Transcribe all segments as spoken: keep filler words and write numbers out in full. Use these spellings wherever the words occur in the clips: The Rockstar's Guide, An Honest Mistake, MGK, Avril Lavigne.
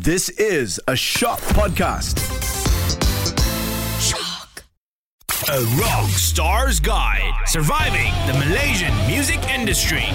This is a Shock podcast. Shock. A Rockstar's Guide. Surviving the Malaysian music industry.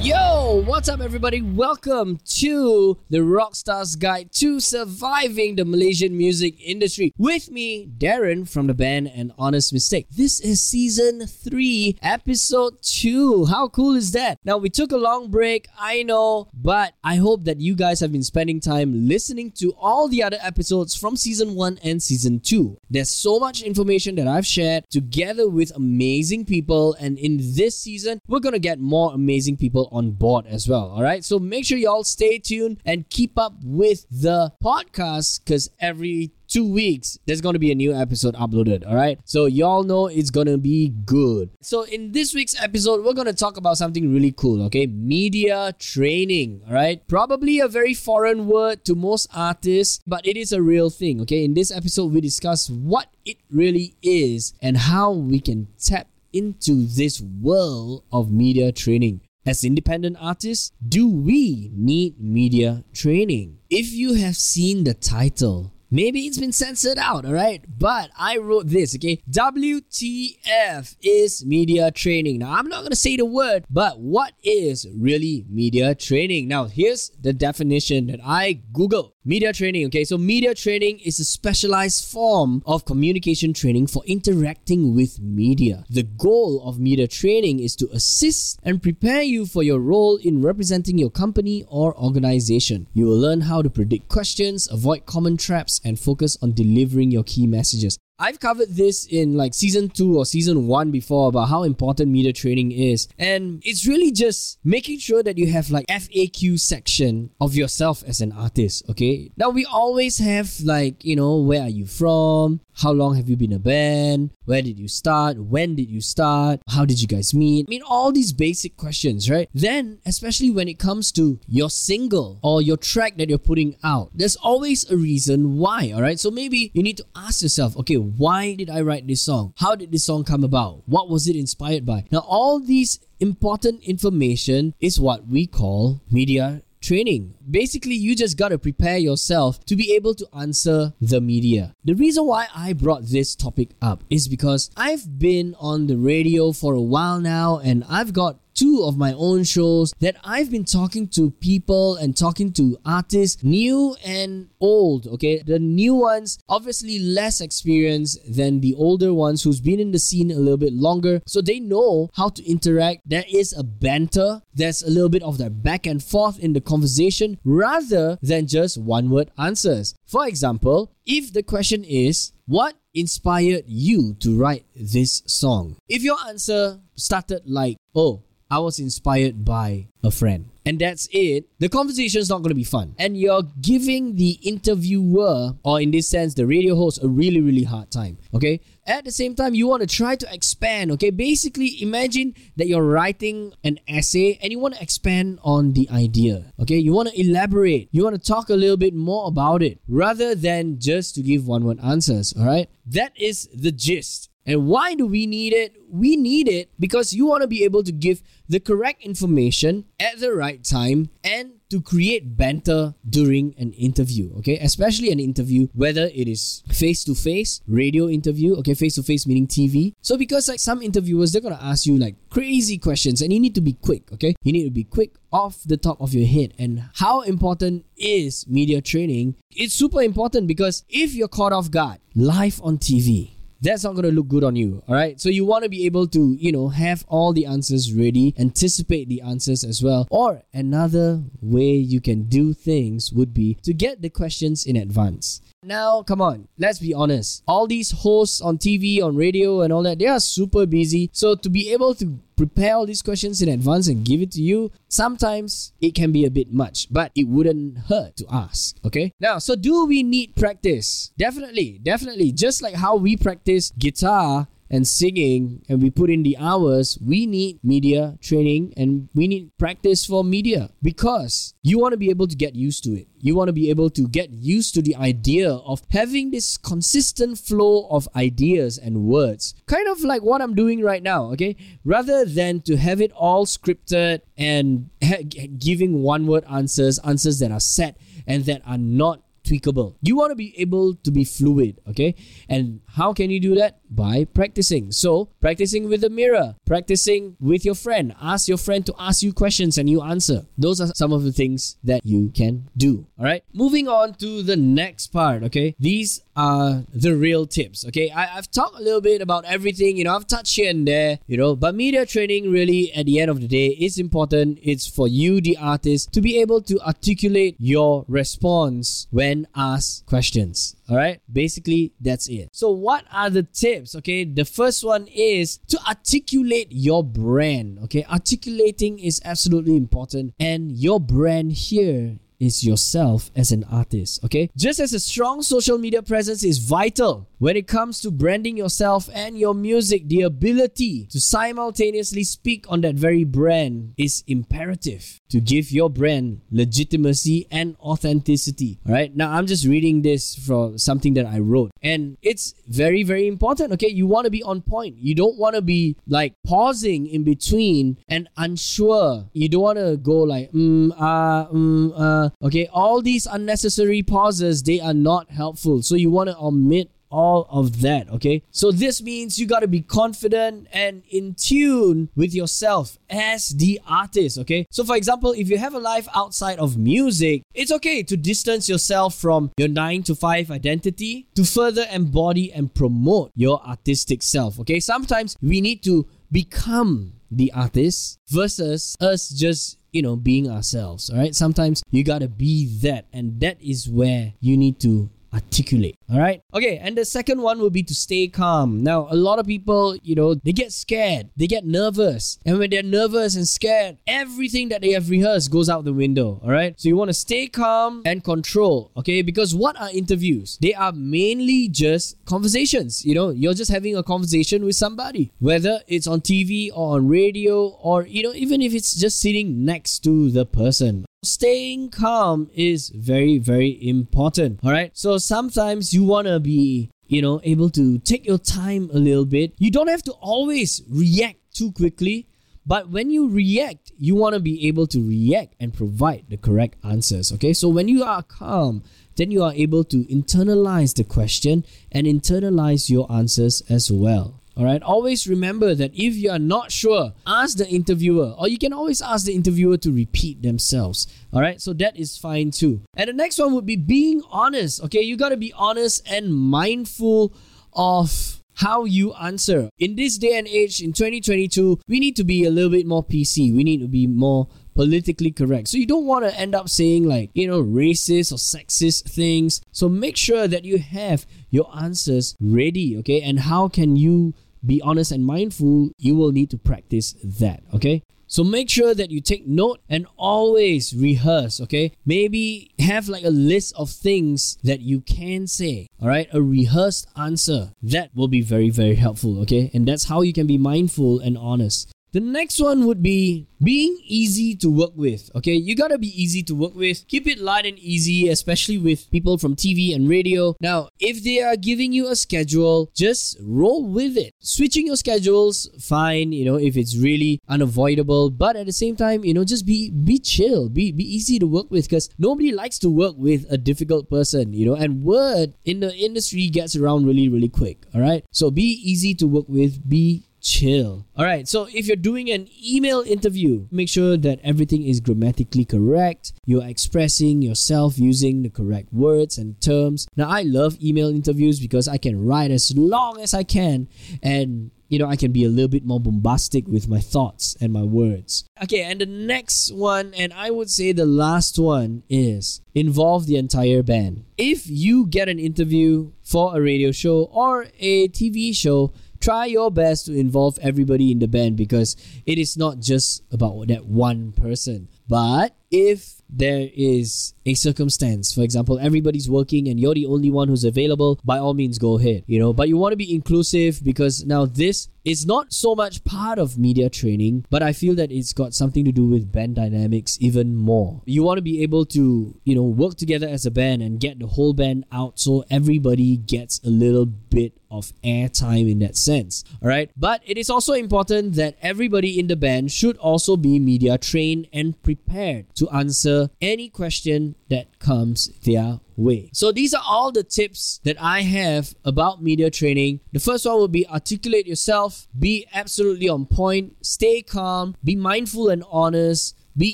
Yo, what's up everybody? Welcome to The Rockstar's Guide to Surviving the Malaysian Music Industry. With me, Darren from the band An Honest Mistake. This is Season three, Episode two. How cool is that? Now, we took a long break, I know, but I hope that you guys have been spending time listening to all the other episodes from Season one and Season two. There's so much information that I've shared together with amazing people, and in this season, we're going to get more amazing people on board as well. Alright, so make sure you all stay tuned and keep up with the podcast, because every two weeks there's going to be a new episode uploaded. Alright, so y'all know it's going to be good. So in this week's episode, we're going to talk about something really cool, okay? Media training. Alright, probably a very foreign word to most artists, but it is a real thing, okay? In this episode, we discuss what it really is and how we can tap into this world of media training. As independent artists, do we need media training? If you have seen the title, maybe it's been censored out, alright? But I wrote this, okay? W T F is media training. Now, I'm not gonna say the word, but what is really media training? Now, here's the definition that I Googled. Media training, okay? So media training is a specialized form of communication training for interacting with media. The goal of media training is to assist and prepare you for your role in representing your company or organization. You will learn how to predict questions, avoid common traps, and focus on delivering your key messages. I've covered this in like season two or season one before about how important media training is. And it's really just making sure that you have like F A Q section of yourself as an artist, okay? Now we always have like, you know, where are you from? How long have you been a band? Where did you start? When did you start? How did you guys meet? I mean, all these basic questions, right? Then, especially when it comes to your single or your track that you're putting out, there's always a reason why, alright? So maybe you need to ask yourself, okay, why did I write this song? How did this song come about? What was it inspired by? Now, all these important information is what we call media training. Basically, you just got to prepare yourself to be able to answer the media. The reason why I brought this topic up is because I've been on the radio for a while now, and I've got two of my own shows that I've been talking to people and talking to artists, new and old, okay? The new ones, obviously less experienced than the older ones who's been in the scene a little bit longer, so they know how to interact. There is a banter, there's a little bit of that back and forth in the conversation rather than just one-word answers. For example, if the question is, what inspired you to write this song? If your answer started like, oh, I was inspired by a friend, and that's it, the conversation is not going to be fun. And you're giving the interviewer, or in this sense, the radio host, a really, really hard time, okay? At the same time, you want to try to expand, okay? Basically, imagine that you're writing an essay and you want to expand on the idea, okay? You want to elaborate. You want to talk a little bit more about it rather than just to give one-word answers, all right? That is the gist. And why do we need it? We need it because you want to be able to give the correct information at the right time and to create banter during an interview, okay? Especially an interview, whether it is face-to-face, radio interview, okay? Face-to-face meaning T V. So because like some interviewers, they're going to ask you like crazy questions and you need to be quick, okay? You need to be quick off the top of your head. And how important is media training? It's super important because if you're caught off guard, live on T V, that's not going to look good on you, all right? So you want to be able to, you know, have all the answers ready, anticipate the answers as well. Or another way you can do things would be to get the questions in advance. Now, come on, let's be honest. All these hosts on T V, on radio and all that, they are super busy. So to be able to prepare all these questions in advance and give it to you, sometimes it can be a bit much, but it wouldn't hurt to ask, okay? Now, so do we need practice? Definitely, definitely. Just like how we practice guitar and singing and we put in the hours, we need media training and we need practice for media, because you want to be able to get used to it. You want to be able to get used to the idea of having this consistent flow of ideas and words, kind of like what I'm doing right now, okay? Rather than to have it all scripted and ha- giving one-word answers, answers that are set and that are not tweakable. You want to be able to be fluid, okay? And how can you do that? By practicing. So, practicing with the mirror, practicing with your friend. Ask your friend to ask you questions and you answer. Those are some of the things that you can do, all right? Moving on to the next part, okay? These are the real tips, okay? I, I've talked a little bit about everything, you know, I've touched here and there, you know, but media training really, at the end of the day, is important. It's for you, the artist, to be able to articulate your response when and ask questions. All right, basically that's it. So what are the tips? Okay, the first one is to articulate your brand. Okay, articulating is absolutely important, and your brand here is yourself as an artist, okay? Just as a strong social media presence is vital when it comes to branding yourself and your music, the ability to simultaneously speak on that very brand is imperative to give your brand legitimacy and authenticity, all right? Now, I'm just reading this from something that I wrote, and it's very, very important, okay? You want to be on point. You don't want to be like pausing in between and unsure. You don't want to go like, mm, ah, mm, ah. Okay, all these unnecessary pauses, they are not helpful. So you want to omit all of that, okay? So this means you got to be confident and in tune with yourself as the artist, okay? So for example, if you have a life outside of music, it's okay to distance yourself from your nine to five identity to further embody and promote your artistic self, okay? Sometimes we need to become the artist versus us just, you know, being ourselves, all right? Sometimes you got to be that, and that is where you need to articulate, all right? Okay, and the second one will be to stay calm. Now, a lot of people, you know, they get scared, they get nervous, and when they're nervous and scared, everything that they have rehearsed goes out the window, all right? So you want to stay calm and control, okay? Because what are interviews? They are mainly just conversations, you know? You're just having a conversation with somebody, whether it's on T V or on radio or, you know, even if it's just sitting next to the person. Staying calm is very, very important, all right? So sometimes you want to be, you know, able to take your time a little bit. You don't have to always react too quickly, but when you react, you want to be able to react and provide the correct answers, okay? So when you are calm, then you are able to internalize the question and internalize your answers as well. All right, always remember that if you are not sure, ask the interviewer, or you can always ask the interviewer to repeat themselves. All right, so that is fine too. And the next one would be being honest. Okay, you got to be honest and mindful of how you answer. In this day and age, in twenty twenty-two, we need to be a little bit more P C. We need to be more politically correct. So you don't want to end up saying like, you know, racist or sexist things. So make sure that you have your answers ready, okay? And how can you be honest and mindful? You will need to practice that, okay? So make sure that you take note and always rehearse, okay? Maybe have like a list of things that you can say, all right? A rehearsed answer. That will be very, very helpful, okay? And that's how you can be mindful and honest. The next one would be being easy to work with, okay? You gotta be easy to work with. Keep it light and easy, especially with people from T V and radio. Now, if they are giving you a schedule, just roll with it. Switching your schedules, fine, you know, if it's really unavoidable. But at the same time, you know, just be be chill, be, be easy to work with, because nobody likes to work with a difficult person, you know, and word in the industry gets around really, really quick, all right? So be easy to work with, be chill. All right, so if you're doing an email interview, make sure that everything is grammatically correct. You're expressing yourself using the correct words and terms. Now, I love email interviews because I can write as long as I can, and you know, I can be a little bit more bombastic with my thoughts and my words. Okay, and the next one, and I would say the last one, is involve the entire band. If you get an interview for a radio show or a T V show, try your best to involve everybody in the band, because it is not just about that one person. But if there is a circumstance, for example, everybody's working and you're the only one who's available, by all means go ahead, you know. But you want to be inclusive, because now this is not so much part of media training, but I feel that it's got something to do with band dynamics even more. You want to be able to, you know, work together as a band and get the whole band out, so everybody gets a little bit of airtime in that sense, all right? But it is also important that everybody in the band should also be media trained and prepared to answer any question that comes their way. So these are all the tips that I have about media training. The first one would be articulate yourself, be absolutely on point, stay calm, be mindful and honest, be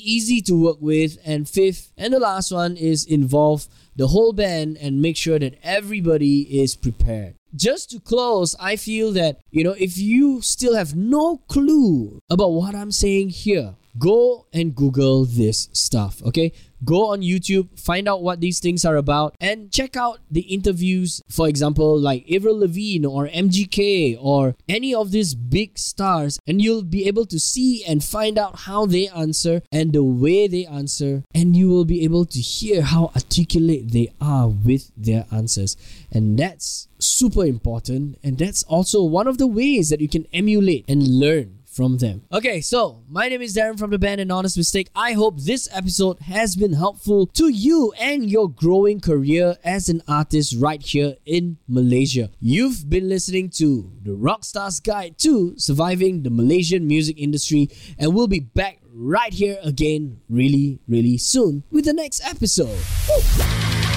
easy to work with, and fifth and the last one is involve the whole band and make sure that everybody is prepared. Just to close, I feel that, you know, if you still have no clue about what I'm saying here, go and Google this stuff, okay? Go on YouTube, find out what these things are about, and check out the interviews, for example, like Avril Lavigne or M G K or any of these big stars, and you'll be able to see and find out how they answer and the way they answer, and you will be able to hear how articulate they are with their answers. And that's super important, and that's also one of the ways that you can emulate and learn from them. Okay, so my name is Darren from the band An Honest Mistake. I hope this episode has been helpful to you and your growing career as an artist right here in Malaysia. You've been listening to The Rockstar's Guide to Surviving the Malaysian Music Industry, and we'll be back right here again really, really soon with the next episode. Woo!